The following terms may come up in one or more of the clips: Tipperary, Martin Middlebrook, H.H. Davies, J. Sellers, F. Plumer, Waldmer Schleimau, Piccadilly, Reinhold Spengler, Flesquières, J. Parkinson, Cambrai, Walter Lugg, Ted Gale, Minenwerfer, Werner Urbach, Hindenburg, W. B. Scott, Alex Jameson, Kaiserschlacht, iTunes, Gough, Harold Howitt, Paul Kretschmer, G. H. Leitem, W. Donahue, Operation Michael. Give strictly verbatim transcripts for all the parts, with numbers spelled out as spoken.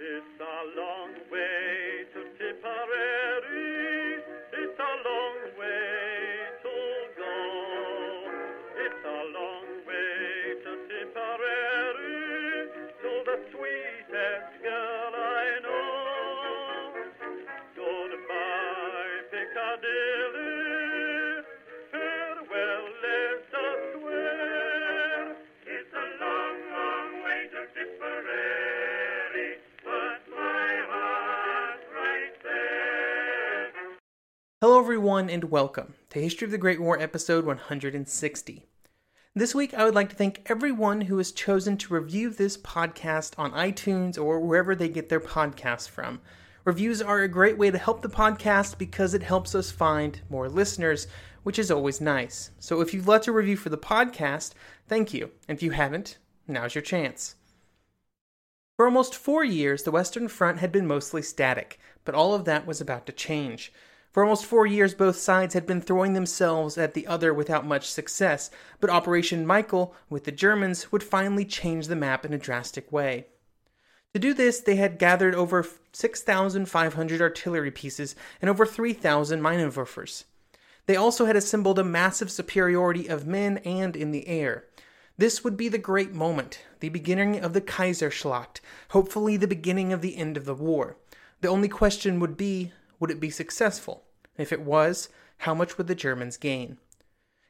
It's a long way to Tipperary. It's a long way to go. It's a long way to Tipperary, to the sweetest girl I know. Goodbye, Piccadilly. Hello everyone and welcome to History of the Great War episode one hundred sixty. This week I would like to thank everyone who has chosen to review this podcast on iTunes or wherever they get their podcasts from. Reviews are a great way to help the podcast because it helps us find more listeners, which is always nice. So if you've left a review for the podcast, thank you. And if you haven't, now's your chance. For almost four years, the Western Front had been mostly static, but all of that was about to change. For almost four years, both sides had been throwing themselves at the other without much success, but Operation Michael, with the Germans, would finally change the map in a drastic way. To do this, they had gathered over six thousand five hundred artillery pieces and over three thousand Minenwerfers. They also had assembled a massive superiority of men and in the air. This would be the great moment, the beginning of the Kaiserschlacht, hopefully the beginning of the end of the war. The only question would be, would it be successful? If it was, how much would the Germans gain?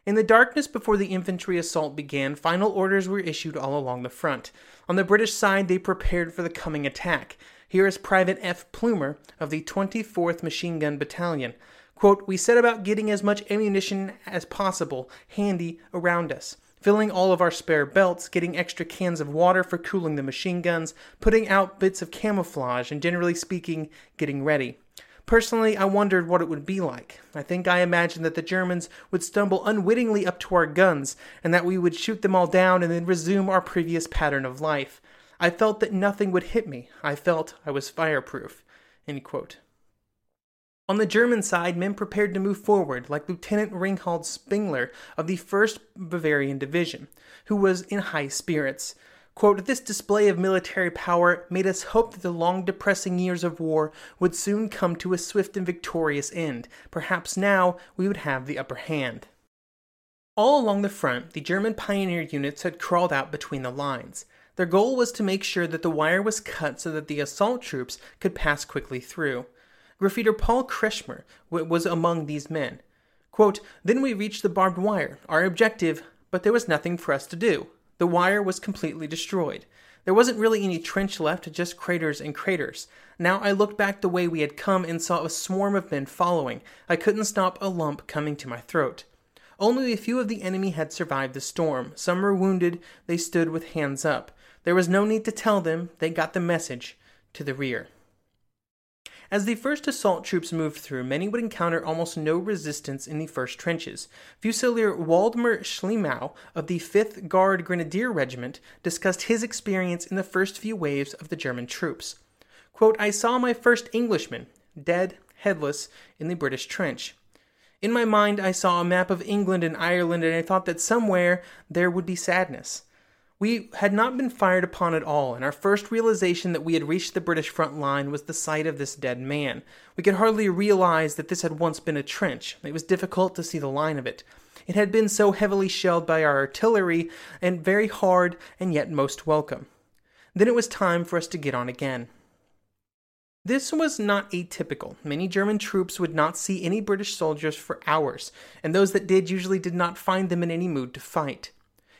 In the darkness before the infantry assault began, final orders were issued all along the front. On the British side, they prepared for the coming attack. Here is Private F. Plumer of the twenty-fourth Machine Gun Battalion. Quote, "We set about getting as much ammunition as possible handy around us, filling all of our spare belts, getting extra cans of water for cooling the machine guns, putting out bits of camouflage, and generally speaking, getting ready. Personally, I wondered what it would be like. I think I imagined that the Germans would stumble unwittingly up to our guns, and that we would shoot them all down and then resume our previous pattern of life. I felt that nothing would hit me. I felt I was fireproof." End quote. On the German side, men prepared to move forward, like Lieutenant Reinhold Spengler of the first Bavarian Division, who was in high spirits. Quote, "This display of military power made us hope that the long depressing years of war would soon come to a swift and victorious end. Perhaps now we would have the upper hand." All along the front, the German pioneer units had crawled out between the lines. Their goal was to make sure that the wire was cut so that the assault troops could pass quickly through. Graffiter Paul Kretschmer was among these men. Quote, "Then we reached the barbed wire, our objective, but there was nothing for us to do. The wire was completely destroyed. There wasn't really any trench left, just craters and craters. Now I looked back the way we had come and saw a swarm of men following. I couldn't stop a lump coming to my throat. Only a few of the enemy had survived the storm. Some were wounded. They stood with hands up. There was no need to tell them. They got the message. To the rear." As the first assault troops moved through, many would encounter almost no resistance in the first trenches. Fusilier Waldmer Schleimau of the fifth Guard Grenadier Regiment discussed his experience in the first few waves of the German troops. Quote, "I saw my first Englishman, dead, headless, in the British trench. In my mind, I saw a map of England and Ireland, and I thought that somewhere there would be sadness. We had not been fired upon at all, and our first realization that we had reached the British front line was the sight of this dead man. We could hardly realize that this had once been a trench. It was difficult to see the line of it. It had been so heavily shelled by our artillery, and very hard, and yet most welcome. Then it was time for us to get on again." This was not atypical. Many German troops would not see any British soldiers for hours, and those that did usually did not find them in any mood to fight.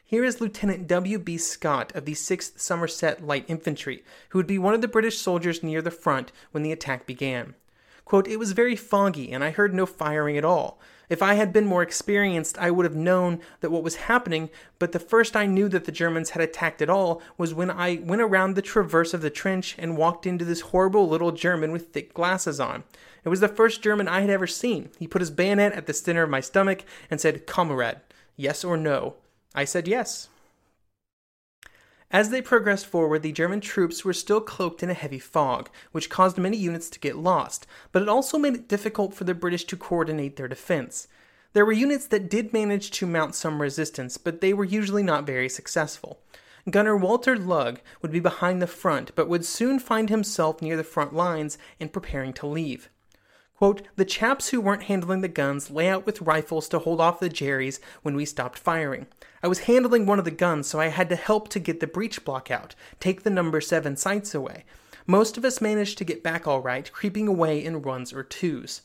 Here is Lieutenant W. B. Scott of the sixth Somerset Light Infantry, who would be one of the British soldiers near the front when the attack began. Quote, "It was very foggy, and I heard no firing at all. If I had been more experienced, I would have known that what was happening, but the first I knew that the Germans had attacked at all was when I went around the traverse of the trench and walked into this horrible little German with thick glasses on. It was the first German I had ever seen. He put his bayonet at the center of my stomach and said, 'Comrade, yes or no?' I said yes." As they progressed forward, the German troops were still cloaked in a heavy fog, which caused many units to get lost, but it also made it difficult for the British to coordinate their defense. There were units that did manage to mount some resistance, but they were usually not very successful. Gunner Walter Lugg would be behind the front, but would soon find himself near the front lines and preparing to leave. Quote, "The chaps who weren't handling the guns lay out with rifles to hold off the Jerries when we stopped firing. I was handling one of the guns, so I had to help to get the breech block out, take the number seven sights away. Most of us managed to get back all right, creeping away in ones or twos."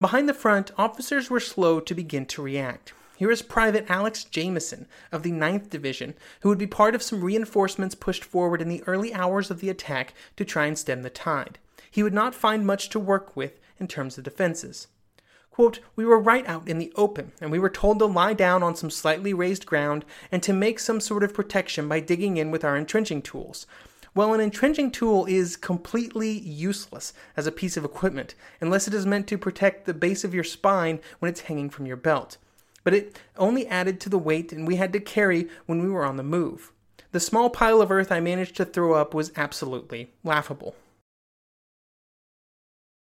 Behind the front, officers were slow to begin to react. Here is Private Alex Jameson of the ninth Division, who would be part of some reinforcements pushed forward in the early hours of the attack to try and stem the tide. He would not find much to work with in terms of defenses. Quote, "We were right out in the open, and we were told to lie down on some slightly raised ground and to make some sort of protection by digging in with our entrenching tools. Well, an entrenching tool is completely useless as a piece of equipment, unless it is meant to protect the base of your spine when it's hanging from your belt. But it only added to the weight and we had to carry when we were on the move. The small pile of earth I managed to throw up was absolutely laughable."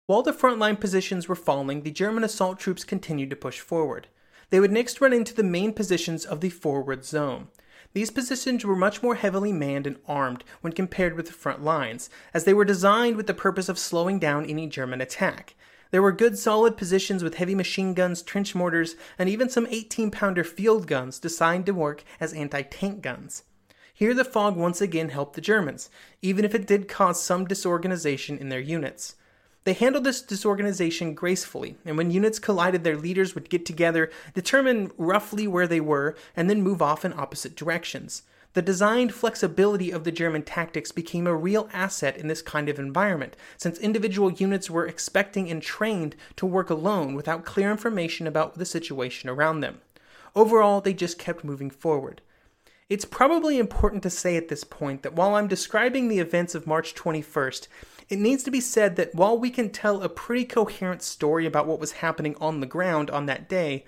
While the frontline positions were falling, the German assault troops continued to push forward. They would next run into the main positions of the forward zone. These positions were much more heavily manned and armed when compared with the front lines, as they were designed with the purpose of slowing down any German attack. There were good solid positions with heavy machine guns, trench mortars, and even some eighteen-pounder field guns designed to work as anti-tank guns. Here the fog once again helped the Germans, even if it did cause some disorganization in their units. They handled this disorganization gracefully, and when units collided, their leaders would get together, determine roughly where they were, and then move off in opposite directions. The designed flexibility of the German tactics became a real asset in this kind of environment, since individual units were expecting and trained to work alone without clear information about the situation around them. Overall, they just kept moving forward. It's probably important to say at this point that while I'm describing the events of March twenty-first, it needs to be said that while we can tell a pretty coherent story about what was happening on the ground on that day,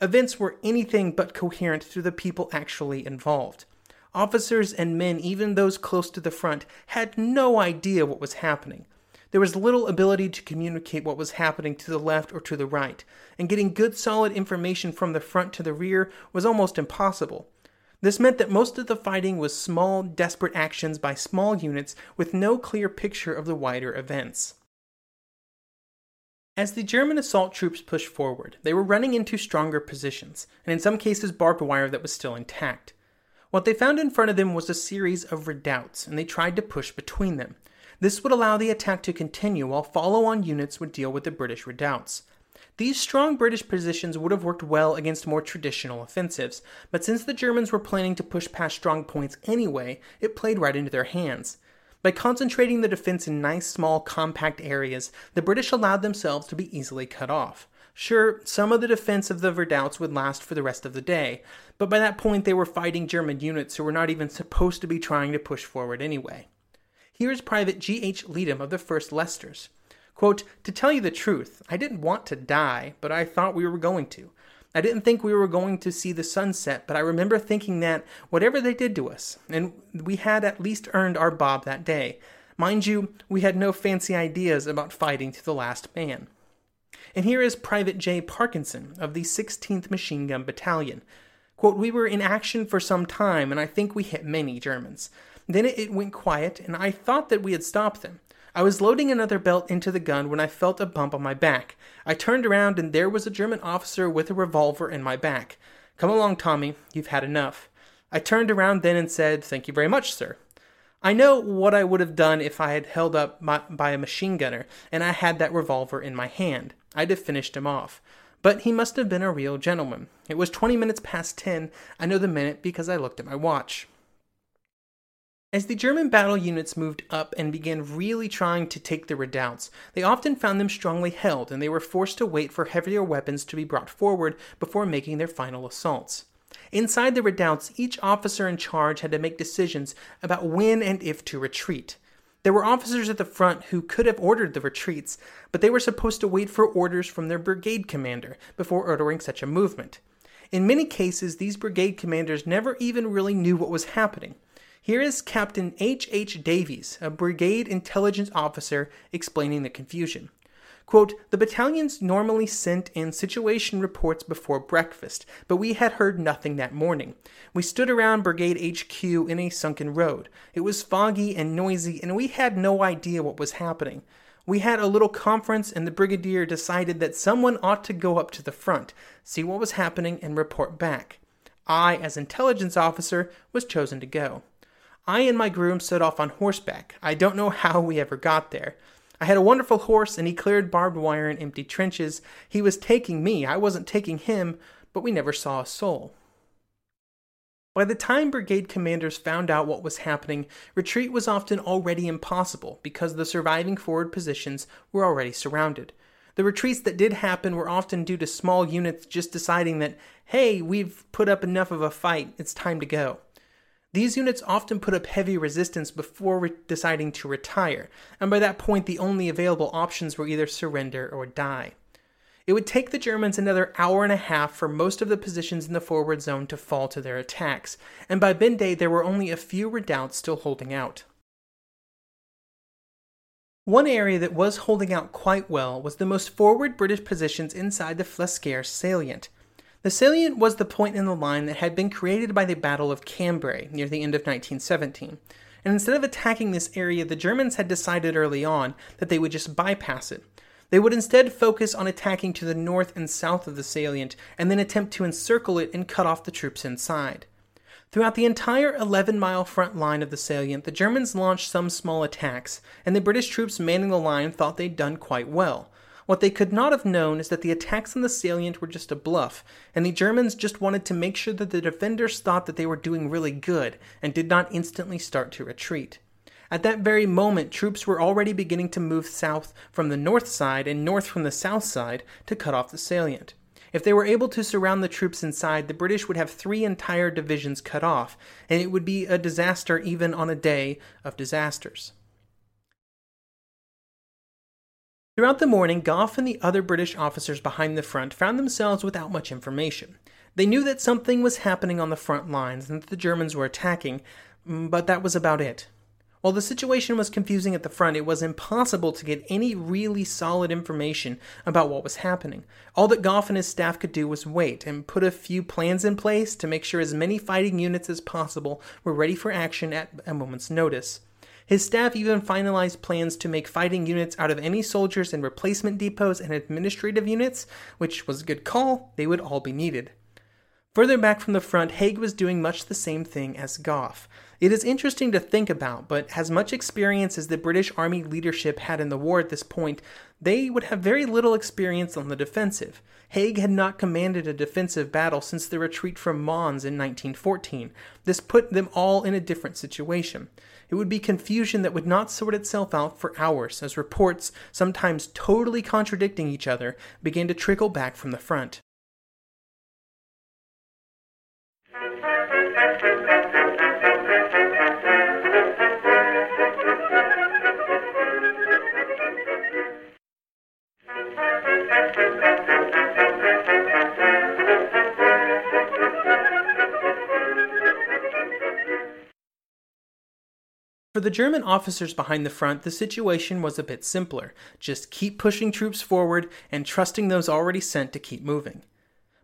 events were anything but coherent through the people actually involved. Officers and men, even those close to the front, had no idea what was happening. There was little ability to communicate what was happening to the left or to the right, and getting good solid information from the front to the rear was almost impossible. This meant that most of the fighting was small, desperate actions by small units with no clear picture of the wider events. As the German assault troops pushed forward, they were running into stronger positions, and in some cases barbed wire that was still intact. What they found in front of them was a series of redoubts, and they tried to push between them. This would allow the attack to continue while follow-on units would deal with the British redoubts. These strong British positions would have worked well against more traditional offensives, but since the Germans were planning to push past strong points anyway, it played right into their hands. By concentrating the defense in nice, small, compact areas, the British allowed themselves to be easily cut off. Sure, some of the defense of the redoubts would last for the rest of the day, but by that point they were fighting German units who were not even supposed to be trying to push forward anyway. Here is Private G. H. Leitem of the first Leicesters. Quote, "To tell you the truth, I didn't want to die, but I thought we were going to. I didn't think we were going to see the sunset, but I remember thinking that whatever they did to us, and we had at least earned our bob that day. Mind you, we had no fancy ideas about fighting to the last man." And here is Private J. Parkinson of the sixteenth Machine Gun Battalion. Quote, "We were in action for some time, and I think we hit many Germans. Then it went quiet, and I thought that we had stopped them. I was loading another belt into the gun when I felt a bump on my back. I turned around and there was a German officer with a revolver in my back. 'Come along, Tommy, you've had enough.' I turned around then and said, 'Thank you very much, sir.' I know what I would have done if I had held up my, by a machine gunner, and I had that revolver in my hand. I'd have finished him off. But he must have been a real gentleman. It was twenty minutes past ten. I know the minute because I looked at my watch." As the German battle units moved up and began really trying to take the redoubts, they often found them strongly held, and they were forced to wait for heavier weapons to be brought forward before making their final assaults. Inside the redoubts, each officer in charge had to make decisions about when and if to retreat. There were officers at the front who could have ordered the retreats, but they were supposed to wait for orders from their brigade commander before ordering such a movement. In many cases, these brigade commanders never even really knew what was happening. Here is Captain H H Davies, a brigade intelligence officer, explaining the confusion. Quote, the battalions normally sent in situation reports before breakfast, but we had heard nothing that morning. We stood around Brigade H Q in a sunken road. It was foggy and noisy, and we had no idea what was happening. We had a little conference, and the brigadier decided that someone ought to go up to the front, see what was happening, and report back. I, as intelligence officer, was chosen to go. I and my groom set off on horseback. I don't know how we ever got there. I had a wonderful horse, and he cleared barbed wire and empty trenches. He was taking me, I wasn't taking him, but we never saw a soul. By the time brigade commanders found out what was happening, retreat was often already impossible because the surviving forward positions were already surrounded. The retreats that did happen were often due to small units just deciding that, hey, we've put up enough of a fight, it's time to go. These units often put up heavy resistance before re- deciding to retire, and by that point the only available options were either surrender or die. It would take the Germans another hour and a half for most of the positions in the forward zone to fall to their attacks, and by midday there were only a few redoubts still holding out. One area that was holding out quite well was the most forward British positions inside the Flesquières salient. The salient was the point in the line that had been created by the Battle of Cambrai near the end of nineteen seventeen, and instead of attacking this area, the Germans had decided early on that they would just bypass it. They would instead focus on attacking to the north and south of the salient, and then attempt to encircle it and cut off the troops inside. Throughout the entire eleven-mile front line of the salient, the Germans launched some small attacks, and the British troops manning the line thought they'd done quite well. What they could not have known is that the attacks on the salient were just a bluff, and the Germans just wanted to make sure that the defenders thought that they were doing really good and did not instantly start to retreat. At that very moment, troops were already beginning to move south from the north side and north from the south side to cut off the salient. If they were able to surround the troops inside, the British would have three entire divisions cut off, and it would be a disaster even on a day of disasters. Throughout the morning, Gough and the other British officers behind the front found themselves without much information. They knew that something was happening on the front lines and that the Germans were attacking, but that was about it. While the situation was confusing at the front, it was impossible to get any really solid information about what was happening. All that Gough and his staff could do was wait and put a few plans in place to make sure as many fighting units as possible were ready for action at a moment's notice. His staff even finalized plans to make fighting units out of any soldiers in replacement depots and administrative units, which was a good call, they would all be needed. Further back from the front, Haig was doing much the same thing as Gough. It is interesting to think about, but as much experience as the British Army leadership had in the war at this point, they would have very little experience on the defensive. Haig had not commanded a defensive battle since the retreat from Mons in nineteen fourteen. This put them all in a different situation. It would be confusion that would not sort itself out for hours, as reports, sometimes totally contradicting each other, began to trickle back from the front. For the German officers behind the front, the situation was a bit simpler. Just keep pushing troops forward and trusting those already sent to keep moving.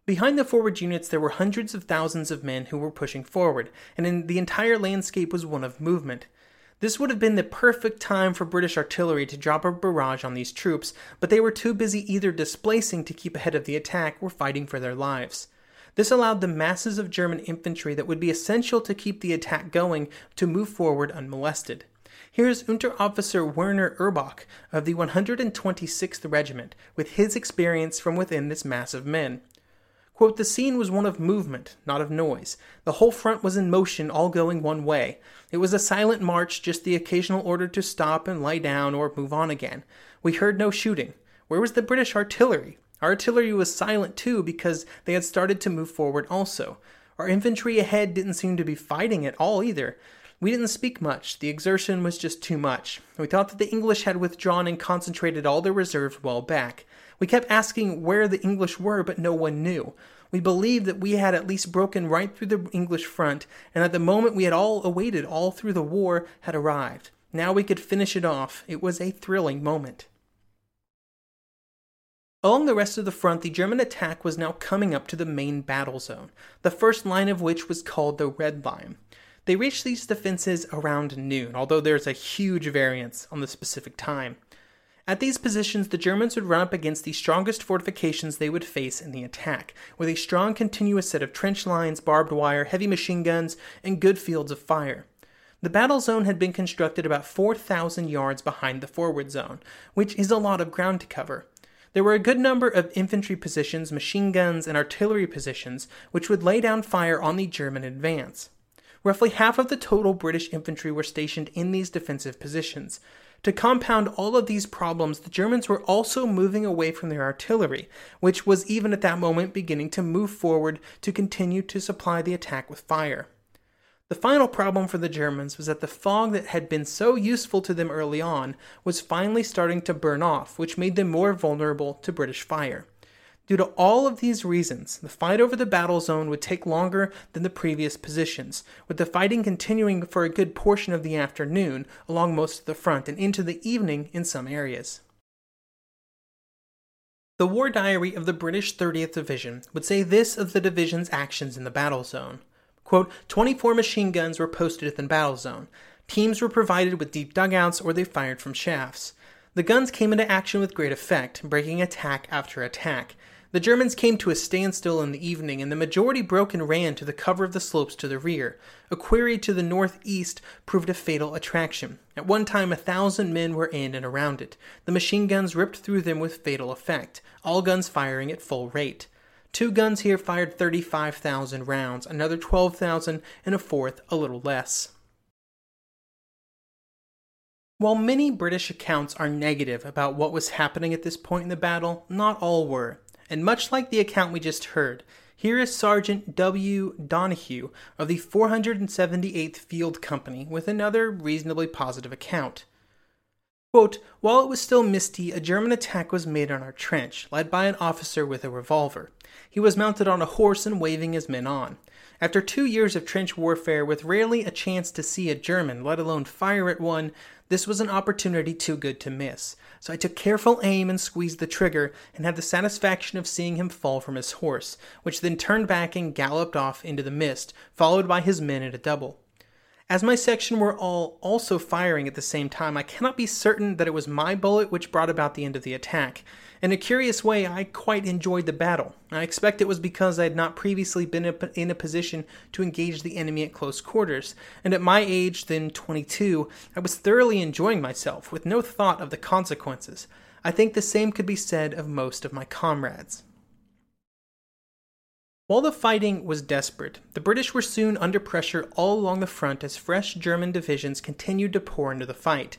Behind the forward units, there were hundreds of thousands of men who were pushing forward, and in the entire landscape was one of movement. This would have been the perfect time for British artillery to drop a barrage on these troops, but they were too busy either displacing to keep ahead of the attack or fighting for their lives. This allowed the masses of German infantry that would be essential to keep the attack going to move forward unmolested. Here is Unteroffizier Werner Urbach of the one hundred twenty-sixth Regiment with his experience from within this mass of men. Quote, the scene was one of movement, not of noise. The whole front was in motion, all going one way. It was a silent march, just the occasional order to stop and lie down or move on again. We heard no shooting. Where was the British artillery? Our artillery was silent too because they had started to move forward also. Our infantry ahead didn't seem to be fighting at all either. We didn't speak much. The exertion was just too much. We thought that the English had withdrawn and concentrated all their reserves well back. We kept asking where the English were, but no one knew. We believed that we had at least broken right through the English front, and that the moment we had all awaited all through the war had arrived. Now we could finish it off. It was a thrilling moment. Along the rest of the front, the German attack was now coming up to the main battle zone, the first line of which was called the Red Line. They reached these defenses around noon, although there's a huge variance on the specific time. At these positions, the Germans would run up against the strongest fortifications they would face in the attack, with a strong continuous set of trench lines, barbed wire, heavy machine guns, and good fields of fire. The battle zone had been constructed about four thousand yards behind the forward zone, which is a lot of ground to cover. There were a good number of infantry positions, machine guns, and artillery positions, which would lay down fire on the German advance. Roughly half of the total British infantry were stationed in these defensive positions. To compound all of these problems, the Germans were also moving away from their artillery, which was even at that moment beginning to move forward to continue to supply the attack with fire. The final problem for the Germans was that the fog that had been so useful to them early on was finally starting to burn off, which made them more vulnerable to British fire. Due to all of these reasons, the fight over the battle zone would take longer than the previous positions, with the fighting continuing for a good portion of the afternoon along most of the front and into the evening in some areas. The War Diary of the British thirtieth Division would say this of the division's actions in the battle zone. Quote, twenty-four machine guns were posted in the battle zone. Teams were provided with deep dugouts or they fired from shafts. The guns came into action with great effect, breaking attack after attack. The Germans came to a standstill in the evening, and the majority broke and ran to the cover of the slopes to the rear. A quarry to the northeast proved a fatal attraction. At one time, a thousand men were in and around it. The machine guns ripped through them with fatal effect, all guns firing at full rate. Two guns here fired thirty-five thousand rounds, another twelve thousand, and a fourth a little less. While many British accounts are negative about what was happening at this point in the battle, not all were. And much like the account we just heard, here is Sergeant W. Donahue of the four hundred seventy-eighth Field Company with another reasonably positive account. Quote, while it was still misty, a German attack was made on our trench, led by an officer with a revolver. He was mounted on a horse and waving his men on. After two years of trench warfare, with rarely a chance to see a German, let alone fire at one, this was an opportunity too good to miss. So I took careful aim and squeezed the trigger, and had the satisfaction of seeing him fall from his horse, which then turned back and galloped off into the mist, followed by his men at a double. As my section were all also firing at the same time, I cannot be certain that it was my bullet which brought about the end of the attack. In a curious way, I quite enjoyed the battle. I expect it was because I had not previously been in a position to engage the enemy at close quarters, and at my age, then twenty-two, I was thoroughly enjoying myself, with no thought of the consequences. I think the same could be said of most of my comrades. While the fighting was desperate, the British were soon under pressure all along the front as fresh German divisions continued to pour into the fight.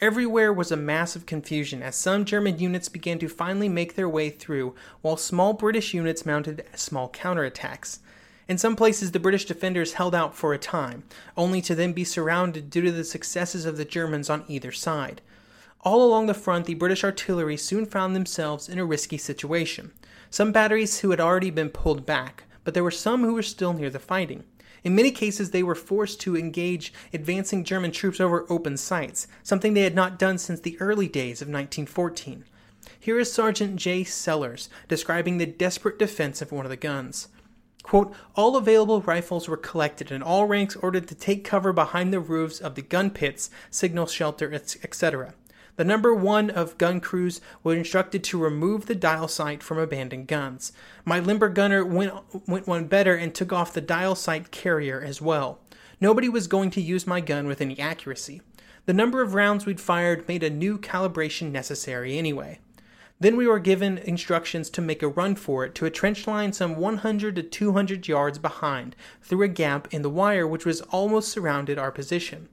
Everywhere was a mass of confusion as some German units began to finally make their way through, while small British units mounted small counterattacks. In some places, the British defenders held out for a time, only to then be surrounded due to the successes of the Germans on either side. All along the front, the British artillery soon found themselves in a risky situation. Some batteries who had already been pulled back, but there were some who were still near the fighting. In many cases, they were forced to engage advancing German troops over open sights, something they had not done since the early days of nineteen fourteen. Here is Sergeant J. Sellers describing the desperate defense of one of the guns. Quote, all available rifles were collected and all ranks ordered to take cover behind the roofs of the gun pits, signal shelter, et cetera The number one of gun crews were instructed to remove the dial sight from abandoned guns. My limber gunner went, went one better and took off the dial sight carrier as well. Nobody was going to use my gun with any accuracy. The number of rounds we'd fired made a new calibration necessary anyway. Then we were given instructions to make a run for it to a trench line some one hundred to two hundred yards behind, through a gap in the wire which was almost surrounded our position.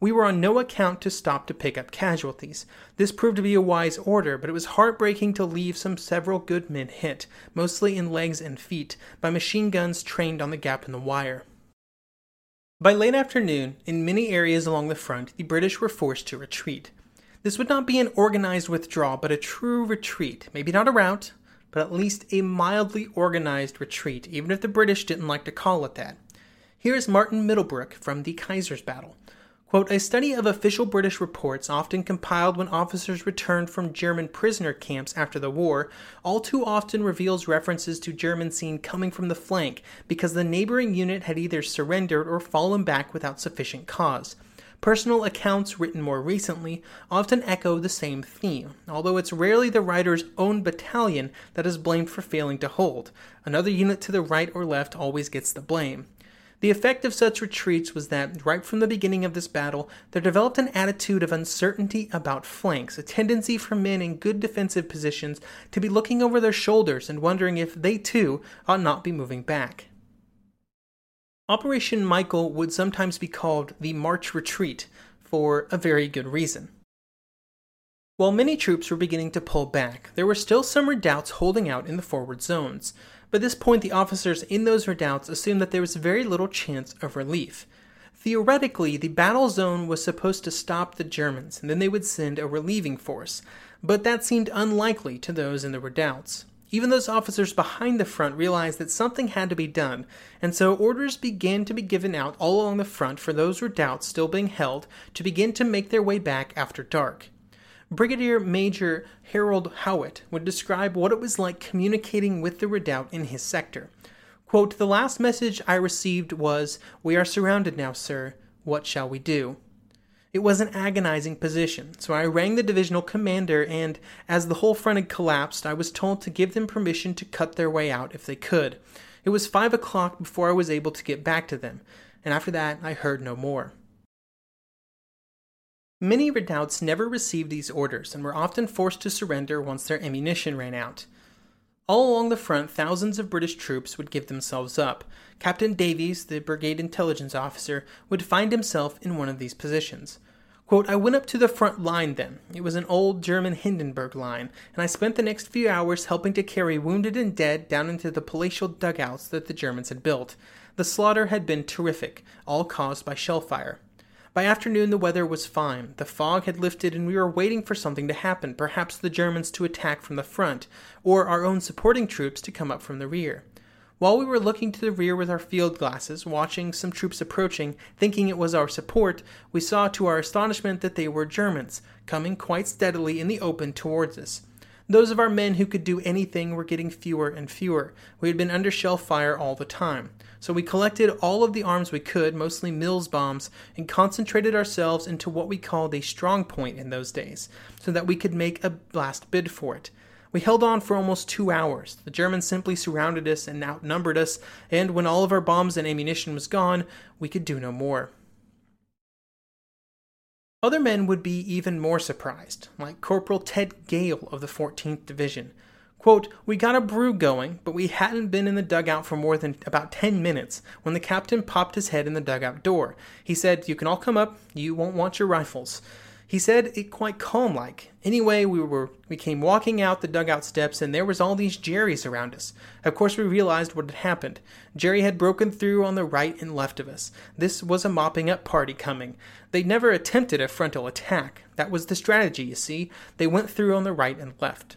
We were on no account to stop to pick up casualties. This proved to be a wise order, but it was heartbreaking to leave some several good men hit, mostly in legs and feet, by machine guns trained on the gap in the wire. By late afternoon, in many areas along the front, the British were forced to retreat. This would not be an organized withdrawal, but a true retreat. Maybe not a rout, but at least a mildly organized retreat, even if the British didn't like to call it that. Here is Martin Middlebrook from the Kaiser's Battle. Quote, a study of official British reports often compiled when officers returned from German prisoner camps after the war all too often reveals references to Germans seen coming from the flank because the neighboring unit had either surrendered or fallen back without sufficient cause. Personal accounts written more recently often echo the same theme, although it's rarely the writer's own battalion that is blamed for failing to hold. Another unit to the right or left always gets the blame. The effect of such retreats was that, right from the beginning of this battle, there developed an attitude of uncertainty about flanks, a tendency for men in good defensive positions to be looking over their shoulders and wondering if they, too, ought not be moving back. Operation Michael would sometimes be called the March Retreat, for a very good reason. While many troops were beginning to pull back, there were still some redoubts holding out in the forward zones. By this point, the officers in those redoubts assumed that there was very little chance of relief. Theoretically, the battle zone was supposed to stop the Germans, and then they would send a relieving force, but that seemed unlikely to those in the redoubts. Even those officers behind the front realized that something had to be done, and so orders began to be given out all along the front for those redoubts still being held to begin to make their way back after dark. Brigadier Major Harold Howitt would describe what it was like communicating with the redoubt in his sector. Quote, the last message I received was, we are surrounded now, sir. What shall we do? It was an agonizing position, so I rang the divisional commander and, as the whole front had collapsed, I was told to give them permission to cut their way out if they could. It was five o'clock before I was able to get back to them, and after that I heard no more. Many redoubts never received these orders and were often forced to surrender once their ammunition ran out. All along the front, thousands of British troops would give themselves up. Captain Davies, the brigade intelligence officer, would find himself in one of these positions. Quote, I went up to the front line then. It was an old German Hindenburg line, and I spent the next few hours helping to carry wounded and dead down into the palatial dugouts that the Germans had built. The slaughter had been terrific, all caused by shell fire. By afternoon, the weather was fine. The fog had lifted and we were waiting for something to happen, perhaps the Germans to attack from the front, or our own supporting troops to come up from the rear. While we were looking to the rear with our field glasses, watching some troops approaching, thinking it was our support, we saw to our astonishment that they were Germans, coming quite steadily in the open towards us. Those of our men who could do anything were getting fewer and fewer. We had been under shell fire all the time. So we collected all of the arms we could, mostly Mills bombs, and concentrated ourselves into what we called a strong point in those days, so that we could make a last bid for it. We held on for almost two hours. The Germans simply surrounded us and outnumbered us, and when all of our bombs and ammunition was gone, we could do no more. Other men would be even more surprised, like Corporal Ted Gale of the fourteenth Division. Quote, we got a brew going, but we hadn't been in the dugout for more than about ten minutes when the captain popped his head in the dugout door. He said, you can all come up, you won't want your rifles. He said it quite calm-like. Anyway, we were we came walking out the dugout steps, and there was all these Jerries around us. Of course, we realized what had happened. Jerry had broken through on the right and left of us. This was a mopping-up party coming. They never attempted a frontal attack. That was the strategy, you see. They went through on the right and left.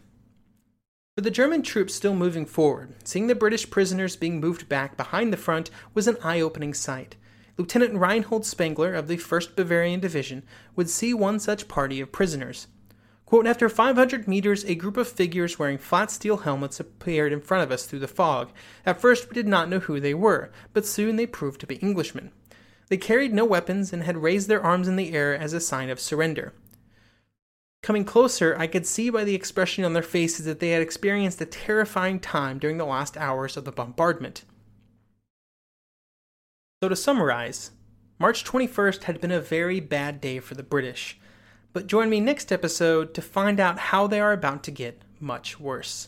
For the German troops still moving forward, seeing the British prisoners being moved back behind the front was an eye-opening sight. Lieutenant Reinhold Spengler of the first Bavarian Division would see one such party of prisoners. Quote, after five hundred meters, a group of figures wearing flat steel helmets appeared in front of us through the fog. At first we did not know who they were, but soon they proved to be Englishmen. They carried no weapons and had raised their arms in the air as a sign of surrender. Coming closer, I could see by the expression on their faces that they had experienced a terrifying time during the last hours of the bombardment. So to summarize, March twenty-first had been a very bad day for the British, but join me next episode to find out how they are about to get much worse.